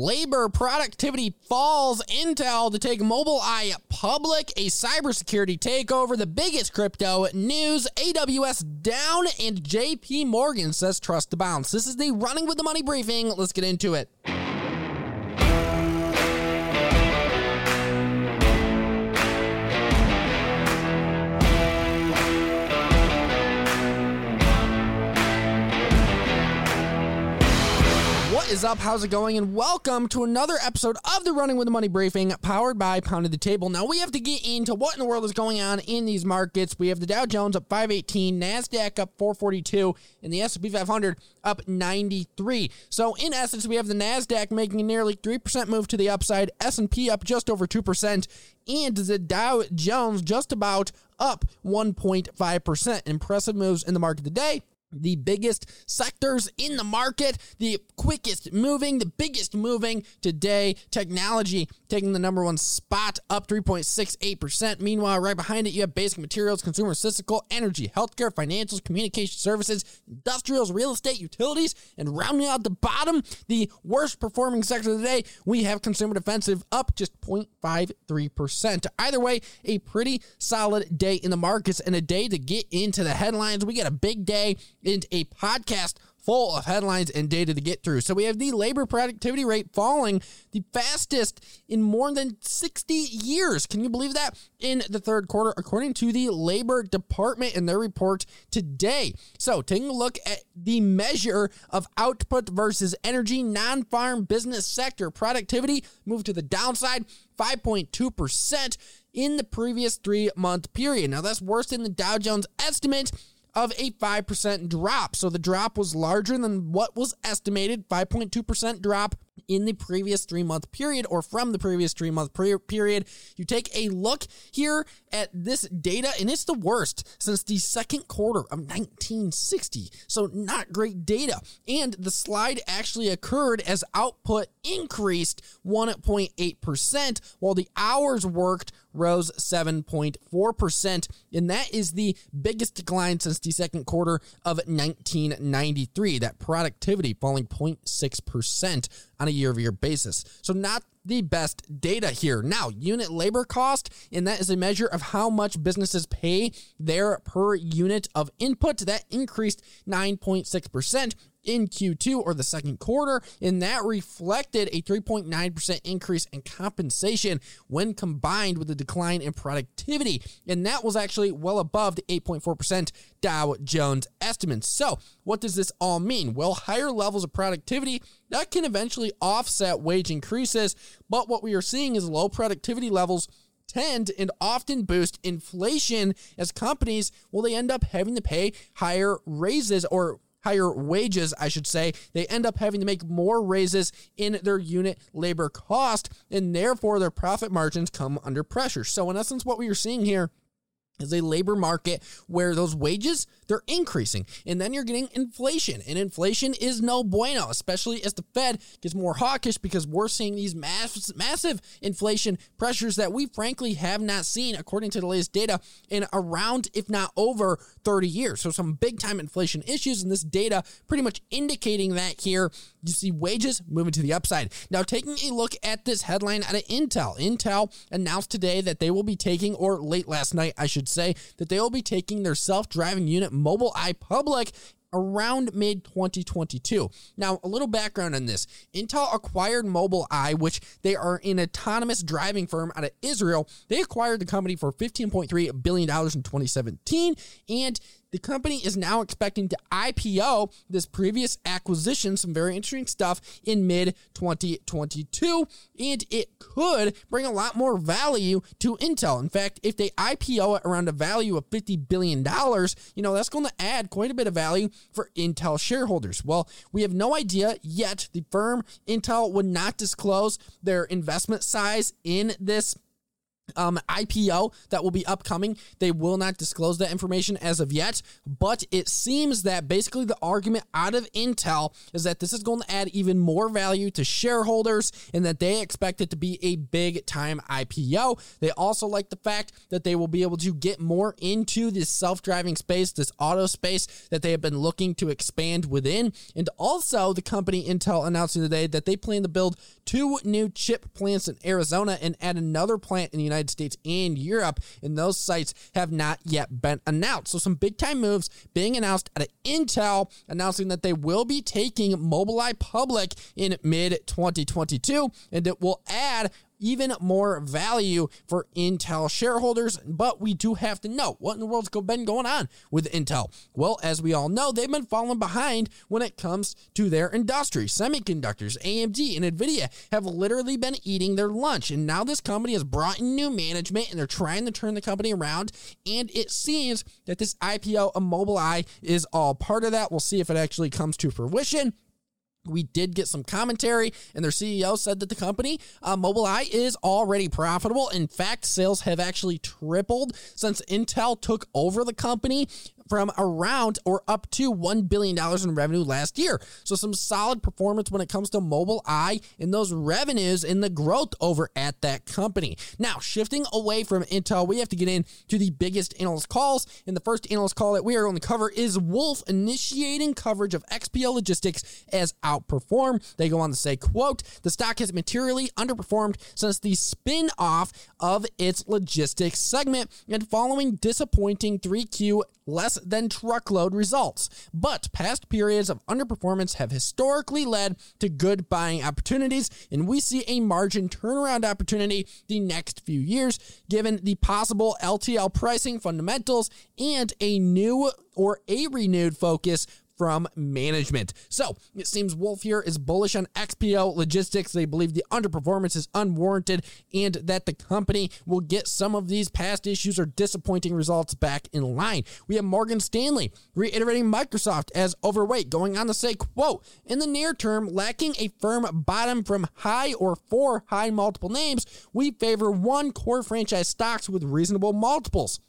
Labor productivity falls. Intel to take Mobileye public. A cybersecurity takeover. The biggest crypto news. AWS down. And JP Morgan says trust the bounce. This is the Running with the Money briefing. Let's get into it. Is up, how's it going, and welcome to another episode of the Running with the Money briefing, powered by Pound of the Table. Now we have to get into what in the world is going on in these markets. We have the Dow Jones up 518, Nasdaq up 442, and the S&P 500 up 93. So in essence, we have the Nasdaq making a nearly 3% move to the upside, S&P up just over 2%, and the Dow Jones just about up 1.5%. Impressive moves in the market today. The biggest sectors in the market, the quickest moving, the biggest moving today. Technology taking the number one spot, up 3.68%. Meanwhile, right behind it, you have basic materials, consumer, cyclical, energy, healthcare, financials, communication services, industrials, real estate, utilities, and rounding out the bottom, the worst performing sector today, we have consumer defensive, up just 0.53%. Either way, a pretty solid day in the markets and a day to get into the headlines. We got a big day and a podcast full of headlines and data to get through. So we have the labor productivity rate falling the fastest in more than 60 years. Can you believe that? In the third quarter, according to the Labor Department in their report today. So taking a look at the measure of output versus energy, non-farm business sector productivity moved to the downside, 5.2% in the previous 3-month period. Now that's worse than the Dow Jones estimate of a 5% drop. So the drop was larger than what was estimated, 5.2% drop in the previous 3-month period, or from the previous 3-month period. You take a look here at this data, and it's the worst since the second quarter of 1960. So not great data. And the slide actually occurred as output increased 1.8%, while the hours worked rose 7.4%. And that is the biggest decline since the second quarter of 1993. That productivity falling 0.6% on a year-over-year basis. So not the best data here. Now, unit labor cost, and that is a measure of how much businesses pay their per unit of input. That increased 9.6%. in Q2, or the second quarter, and that reflected a 3.9% increase in compensation when combined with a decline in productivity, and that was actually well above the 8.4% Dow Jones estimate. So what does this all mean? Well, higher levels of productivity that can eventually offset wage increases, but what we are seeing is low productivity levels tend and often boost inflation as companies, well, they end up having to pay higher raises, or higher wages, I should say. They end up having to make more raises in their unit labor cost, and therefore their profit margins come under pressure. So in essence, what we are seeing here is a labor market where those wages, they're increasing, and then you're getting inflation, and inflation is no bueno, especially as the Fed gets more hawkish, because we're seeing these massive inflation pressures that we frankly have not seen, according to the latest data, in around, if not over, 30 years. So some big time inflation issues, and this data pretty much indicating that here. You see wages moving to the upside. Now, taking a look at this headline out of Intel. Intel announced today that they will be taking, or late last night, I should say, that they will be taking their self-driving unit Mobileye public around mid-2022. Now, a little background on this. Intel acquired Mobileye, which they are an autonomous driving firm out of Israel. They acquired the company for $15.3 billion in 2017, and the company is now expecting to IPO this previous acquisition, some very interesting stuff, in mid-2022, and it could bring a lot more value to Intel. In fact, if they IPO it around a value of $50 billion, you know, that's going to add quite a bit of value for Intel shareholders. Well, we have no idea yet. The firm, Intel, would not disclose their investment size in this IPO that will be upcoming. They will not disclose that information as of yet, but it seems that basically the argument out of Intel is that this is going to add even more value to shareholders and that they expect it to be a big time IPO. They also like the fact that they will be able to get more into this self-driving space, this auto space that they have been looking to expand within. And also the company Intel announcing today that they plan to build 2 new chip plants in Arizona and add another plant in the United States and Europe, and those sites have not yet been announced. So some big time moves being announced out of Intel, announcing that they will be taking Mobileye public in mid-2022, and it will add even more value for Intel shareholders. But we do have to know what in the world's been going on with Intel. Well, as we all know, they've been falling behind when it comes to their industry. Semiconductors, AMD, and NVIDIA have literally been eating their lunch. And now this company has brought in new management, and they're trying to turn the company around. And it seems that this IPO of Mobileye is all part of that. We'll see if it actually comes to fruition. We did get some commentary, and their CEO said that the company, Mobileye, is already profitable. In fact, sales have actually tripled since Intel took over the company from around or up to $1 billion in revenue last year. So some solid performance when it comes to Mobileye and those revenues and the growth over at that company. Now, shifting away from Intel, we have to get into the biggest analyst calls. And the first analyst call that we are going to cover is Wolf initiating coverage of XPO Logistics as outperform. They go on to say, quote, the stock has materially underperformed since the spin-off of its logistics segment and following disappointing 3Q less than truckload results. But past periods of underperformance have historically led to good buying opportunities, and we see a margin turnaround opportunity the next few years, given the possible LTL pricing fundamentals and a new or a renewed focus from management. So it seems Wolf here is bullish on XPO Logistics. They believe the underperformance is unwarranted and that the company will get some of these past issues or disappointing results back in line. We have Morgan Stanley reiterating Microsoft as overweight, going on to say, quote, in the near term, lacking a firm bottom from high or for high multiple names, we favor one core franchise stocks with reasonable multiples.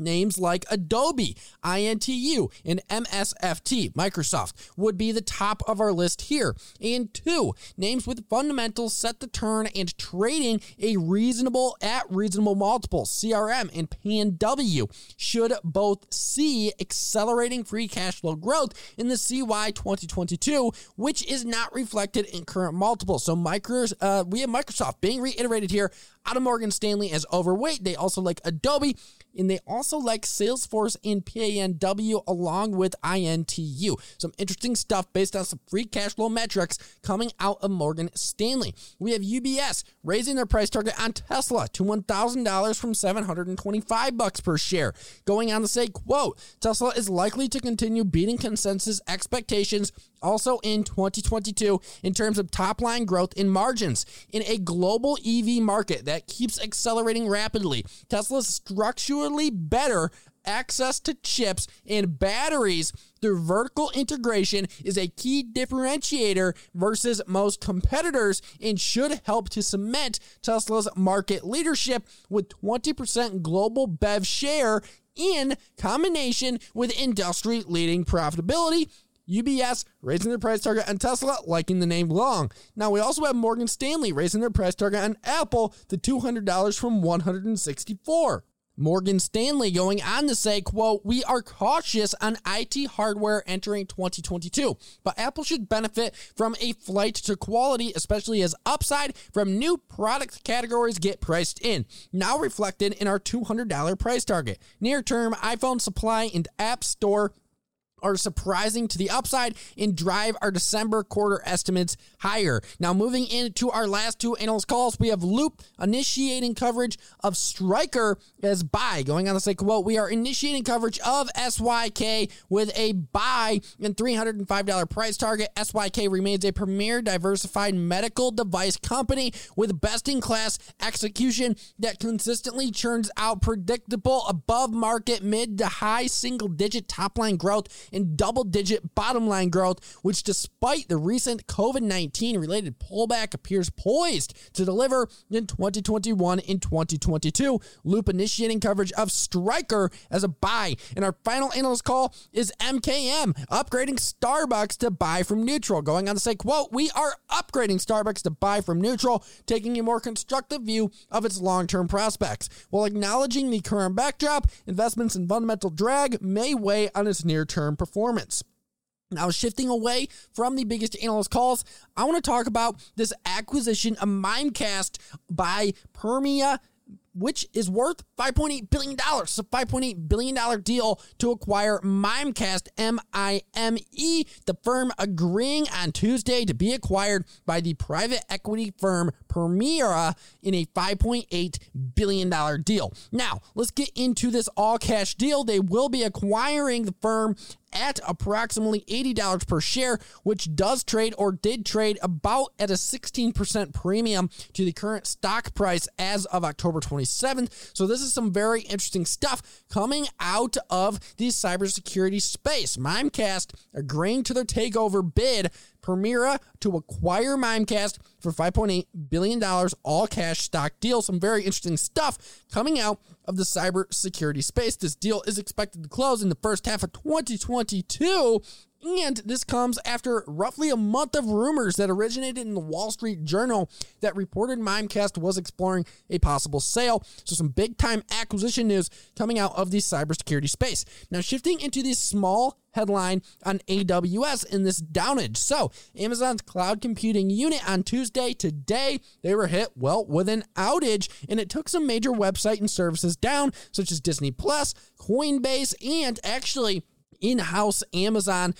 Names like Adobe, INTU, and MSFT, Microsoft, would be the top of our list here. And 2, names with fundamentals set to turn and trading at reasonable multiples, CRM and PanW, should both see accelerating free cash flow growth in the CY 2022, which is not reflected in current multiples. So we have Microsoft being reiterated here out of Morgan Stanley as overweight. They also like Adobe, and they also like Salesforce and PANW along with INTU. Some interesting stuff based on some free cash flow metrics coming out of Morgan Stanley. We have UBS raising their price target on Tesla to $1,000 from $725 per share. Going on to say, quote, Tesla is likely to continue beating consensus expectations also in 2022 in terms of top line growth and margins. In a global EV market that keeps accelerating rapidly, Tesla's structurally better access to chips and batteries through vertical integration is a key differentiator versus most competitors and should help to cement Tesla's market leadership with 20% global BEV share in combination with industry-leading profitability. UBS raising their price target on Tesla, liking the name long. Now, we also have Morgan Stanley raising their price target on Apple to $200 from $164. Morgan Stanley going on to say, quote, we are cautious on IT hardware entering 2022, but Apple should benefit from a flight to quality, especially as upside from new product categories get priced in, now reflected in our $200 price target. Near-term iPhone supply and App Store are surprising to the upside and drive our December quarter estimates higher. Now, moving into our last two analyst calls, we have Loop initiating coverage of Stryker as buy. Going on to say, quote, we are initiating coverage of SYK with a buy and $305 price target. SYK remains a premier diversified medical device company with best-in-class execution that consistently churns out predictable above-market mid to high single-digit top-line growth and double-digit bottom-line growth, which despite the recent COVID-19 related pullback appears poised to deliver in 2021 and 2022. Loop initiating coverage of Stryker as a buy. And our final analyst call is MKM, upgrading Starbucks to buy from neutral. Going on to say, quote, we are upgrading Starbucks to buy from neutral, taking a more constructive view of its long-term prospects. While acknowledging the current backdrop, investments in fundamental drag may weigh on its near-term performance. Now, shifting away from the biggest analyst calls, I want to talk about this acquisition of Mimecast by Permira, which is worth $5.8 billion. It's a $5.8 billion deal to acquire Mimecast, M-I-M-E, the firm agreeing on Tuesday to be acquired by the private equity firm Permira in a $5.8 billion deal. Now, let's get into this all-cash deal. They will be acquiring the firm at approximately $80 per share, which does trade or did trade about at a 16% premium to the current stock price as of October 27th. So this is some very interesting stuff coming out of the cybersecurity space. Mimecast agreeing to their takeover bid, Permira to acquire Mimecast for $5.8 billion all cash stock deal. Some very interesting stuff coming out of the cybersecurity space. This deal is expected to close in the first half of 2022. And this comes after roughly a month of rumors that originated in the Wall Street Journal that reported Mimecast was exploring a possible sale. So some big-time acquisition news coming out of the cybersecurity space. Now, shifting into the small headline on AWS in this downage. So Amazon's cloud computing unit on Tuesday, today, they were hit, well, with an outage, and it took some major website and services down, such as Disney+, Coinbase, and actually in-house Amazon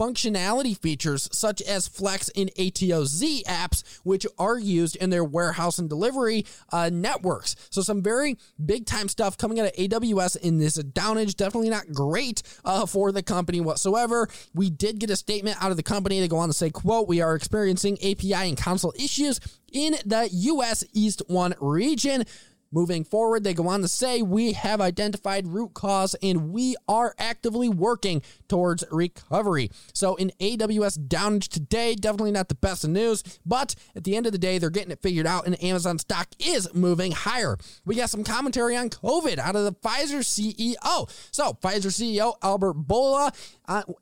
functionality features such as Flex and ATOZ apps, which are used in their warehouse and delivery networks. So some very big-time stuff coming out of AWS in this downage. Definitely not great for the company whatsoever. We did get a statement out of the company. They go on to say, quote, we are experiencing API and console issues in the U.S. East 1 region. Moving forward, they go on to say, we have identified root cause and we are actively working towards recovery. So an AWS downage today, definitely not the best of news, but at the end of the day, they're getting it figured out and Amazon stock is moving higher. We got some commentary on COVID out of the Pfizer CEO. So Pfizer CEO Albert Bourla,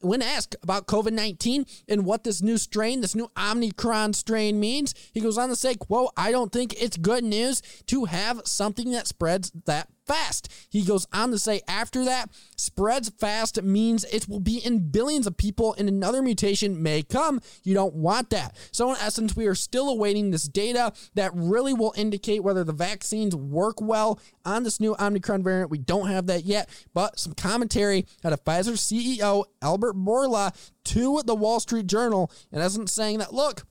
when asked about COVID-19 and what this new strain, this new Omicron strain means, he goes on to say, quote, I don't think it's good news to have something that spreads that fast. He goes on to say after that, spreads fast means it will be in billions of people and another mutation may come. You don't want that. So in essence, we are still awaiting this data that really will indicate whether the vaccines work well on this new Omicron variant. We don't have that yet, but some commentary out of Pfizer CEO Albert Bourla to the Wall Street Journal, in essence saying that, look,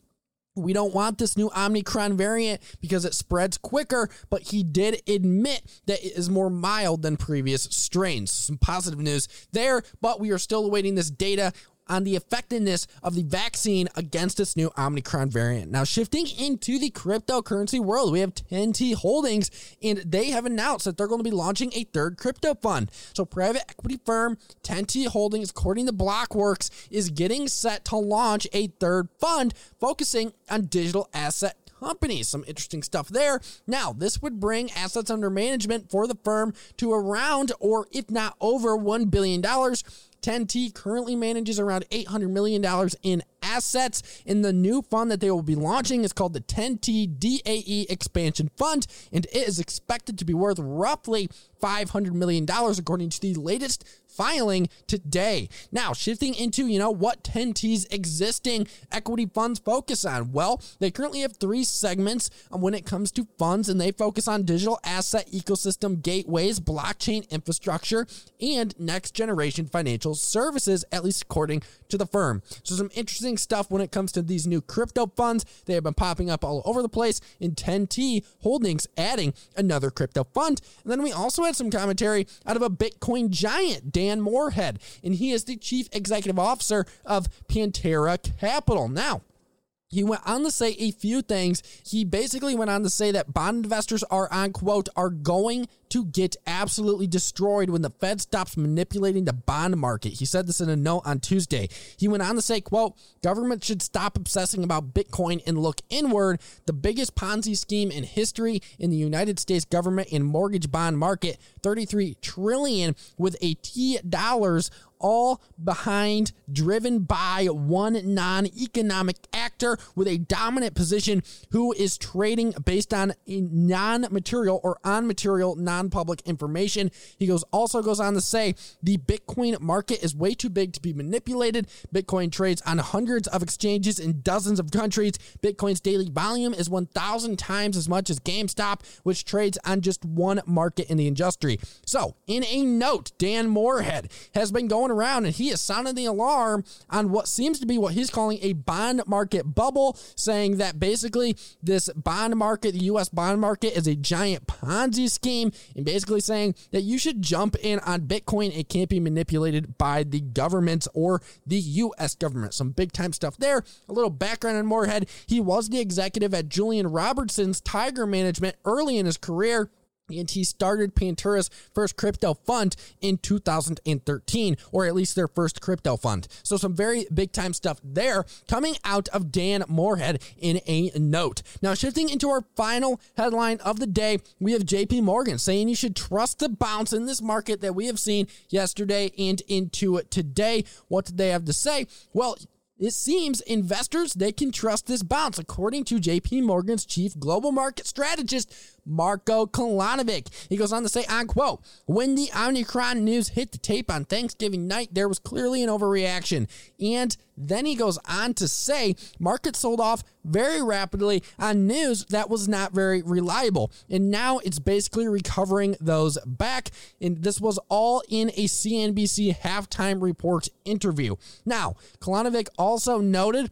we don't want this new Omicron variant because it spreads quicker, but he did admit that it is more mild than previous strains. Some positive news there, but we are still awaiting this data on the effectiveness of the vaccine against this new Omicron variant. Now, shifting into the cryptocurrency world, we have 10T Holdings, and they have announced that they're going to be launching a third crypto fund. So private equity firm 10T Holdings, according to Blockworks, is getting set to launch a third fund focusing on digital asset companies. Some interesting stuff there. Now, this would bring assets under management for the firm to around, or if not over, $1 billion. 10T currently manages around $800 million in assets, and the new fund that they will be launching is called the 10T DAE Expansion Fund, and it is expected to be worth roughly $500 million, according to the latest filing today. Now, shifting into, what 10T's existing equity funds focus on. Well, they currently have three segments when it comes to funds, and they focus on digital asset ecosystem gateways, blockchain infrastructure, and next generation financial services, at least according to the firm. So some interesting stuff when it comes to these new crypto funds. They have been popping up all over the place, in 10T Holdings adding another crypto fund. And then we also had some commentary out of a Bitcoin giant, Dan Morehead, and he is the chief executive officer of Pantera Capital. Now, He went on to say a few things. He basically went on to say that bond investors are, on quote, are going to get absolutely destroyed when the Fed stops manipulating the bond market. He said this in a note on Tuesday. He went on to say, quote, government should stop obsessing about Bitcoin and look inward. The biggest Ponzi scheme in history in the United States government and mortgage bond market, $33 trillion with a $T, all behind, driven by one non-economic actor with a dominant position who is trading based on a non-material or on-material non-public information. He also goes on to say the Bitcoin market is way too big to be manipulated. Bitcoin trades on hundreds of exchanges in dozens of countries. Bitcoin's daily volume is 1,000 times as much as GameStop, which trades on just one market in the industry. So, in a note, Dan Morehead has been going around and he has sounded the alarm on what seems to be what he's calling a bond market bubble, saying that basically this bond market, the U.S. bond market, is a giant Ponzi scheme, and basically saying that you should jump in on Bitcoin. It can't be manipulated by the governments or the U.S. government. Some big time stuff there. A little background on Morehead. He was the executive at Julian Robertson's Tiger Management early in his career, and he started Pantera's first crypto fund in 2013, or at least their first crypto fund. So some very big-time stuff there coming out of Dan Morehead in a note. Now, shifting into our final headline of the day, we have JP Morgan saying you should trust the bounce in this market that we have seen yesterday and into today. What did they have to say? Well, it seems investors, they can trust this bounce, according to JP Morgan's chief global market strategist, Marko Kolanovic. He goes on to say, on quote, when the Omicron news hit the tape on Thanksgiving night, there was clearly an overreaction. And then he goes on to say, markets sold off very rapidly on news that was not very reliable. And now it's basically recovering those back. And this was all in a CNBC halftime report interview. Now, Kolanovic also noted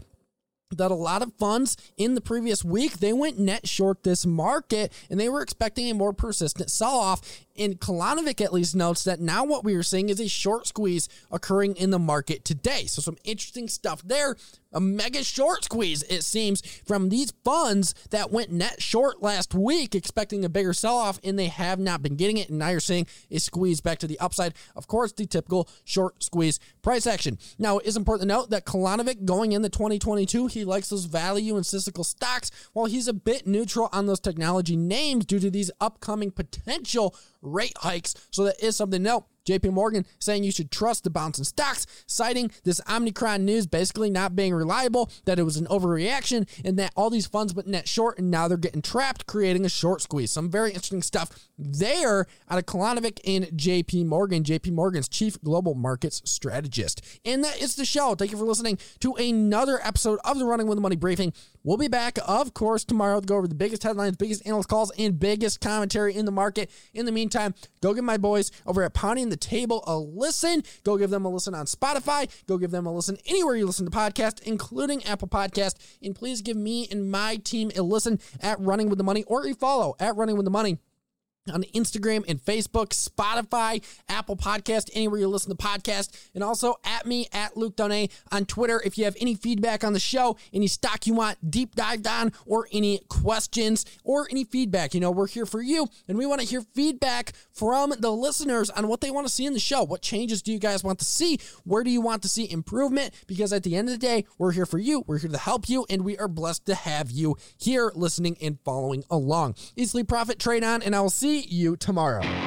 that a lot of funds in the previous week, they went net short this market and they were expecting a more persistent sell-off. And Kolanovic at least notes that now what we are seeing is a short squeeze occurring in the market today. So some interesting stuff there. A mega short squeeze, it seems, from these funds that went net short last week, expecting a bigger sell-off, and they have not been getting it. And now you're seeing a squeeze back to the upside. Of course, the typical short squeeze price action. Now, it is important to note that Kolanovic, going into 2022, he likes those value and cyclical stocks, while he's a bit neutral on those technology names due to these upcoming potential rate hikes. So that is something to note. JP Morgan saying you should trust the bounce in stocks, citing this Omicron news basically not being reliable, that it was an overreaction, and that all these funds went net short, and now they're getting trapped, creating a short squeeze. Some very interesting stuff there out of Kolanovic and JP Morgan, JP Morgan's chief global markets strategist. And that is the show. Thank you for listening to another episode of the Running with the Money Briefing. We'll be back, of course, tomorrow to go over the biggest headlines, biggest analyst calls, and biggest commentary in the market. In the meantime, go get my boys over at Pounding the Table a listen. Go give them a listen on Spotify. Go give them a listen anywhere you listen to podcasts, including Apple Podcasts. And please give me and my team a listen at Running With The Money, or a follow at Running With The Money on Instagram and Facebook, Spotify, Apple Podcast, anywhere you listen to podcasts, and also at me, at Luke Donay on Twitter. If you have any feedback on the show, any stock you want deep dived on, or any questions, or any feedback, you know, we're here for you, and we want to hear feedback from the listeners on what they want to see in the show. What changes do you guys want to see? Where do you want to see improvement? Because at the end of the day, we're here for you, we're here to help you, and we are blessed to have you here listening and following along. Easily profit, trade on, and I will see you tomorrow.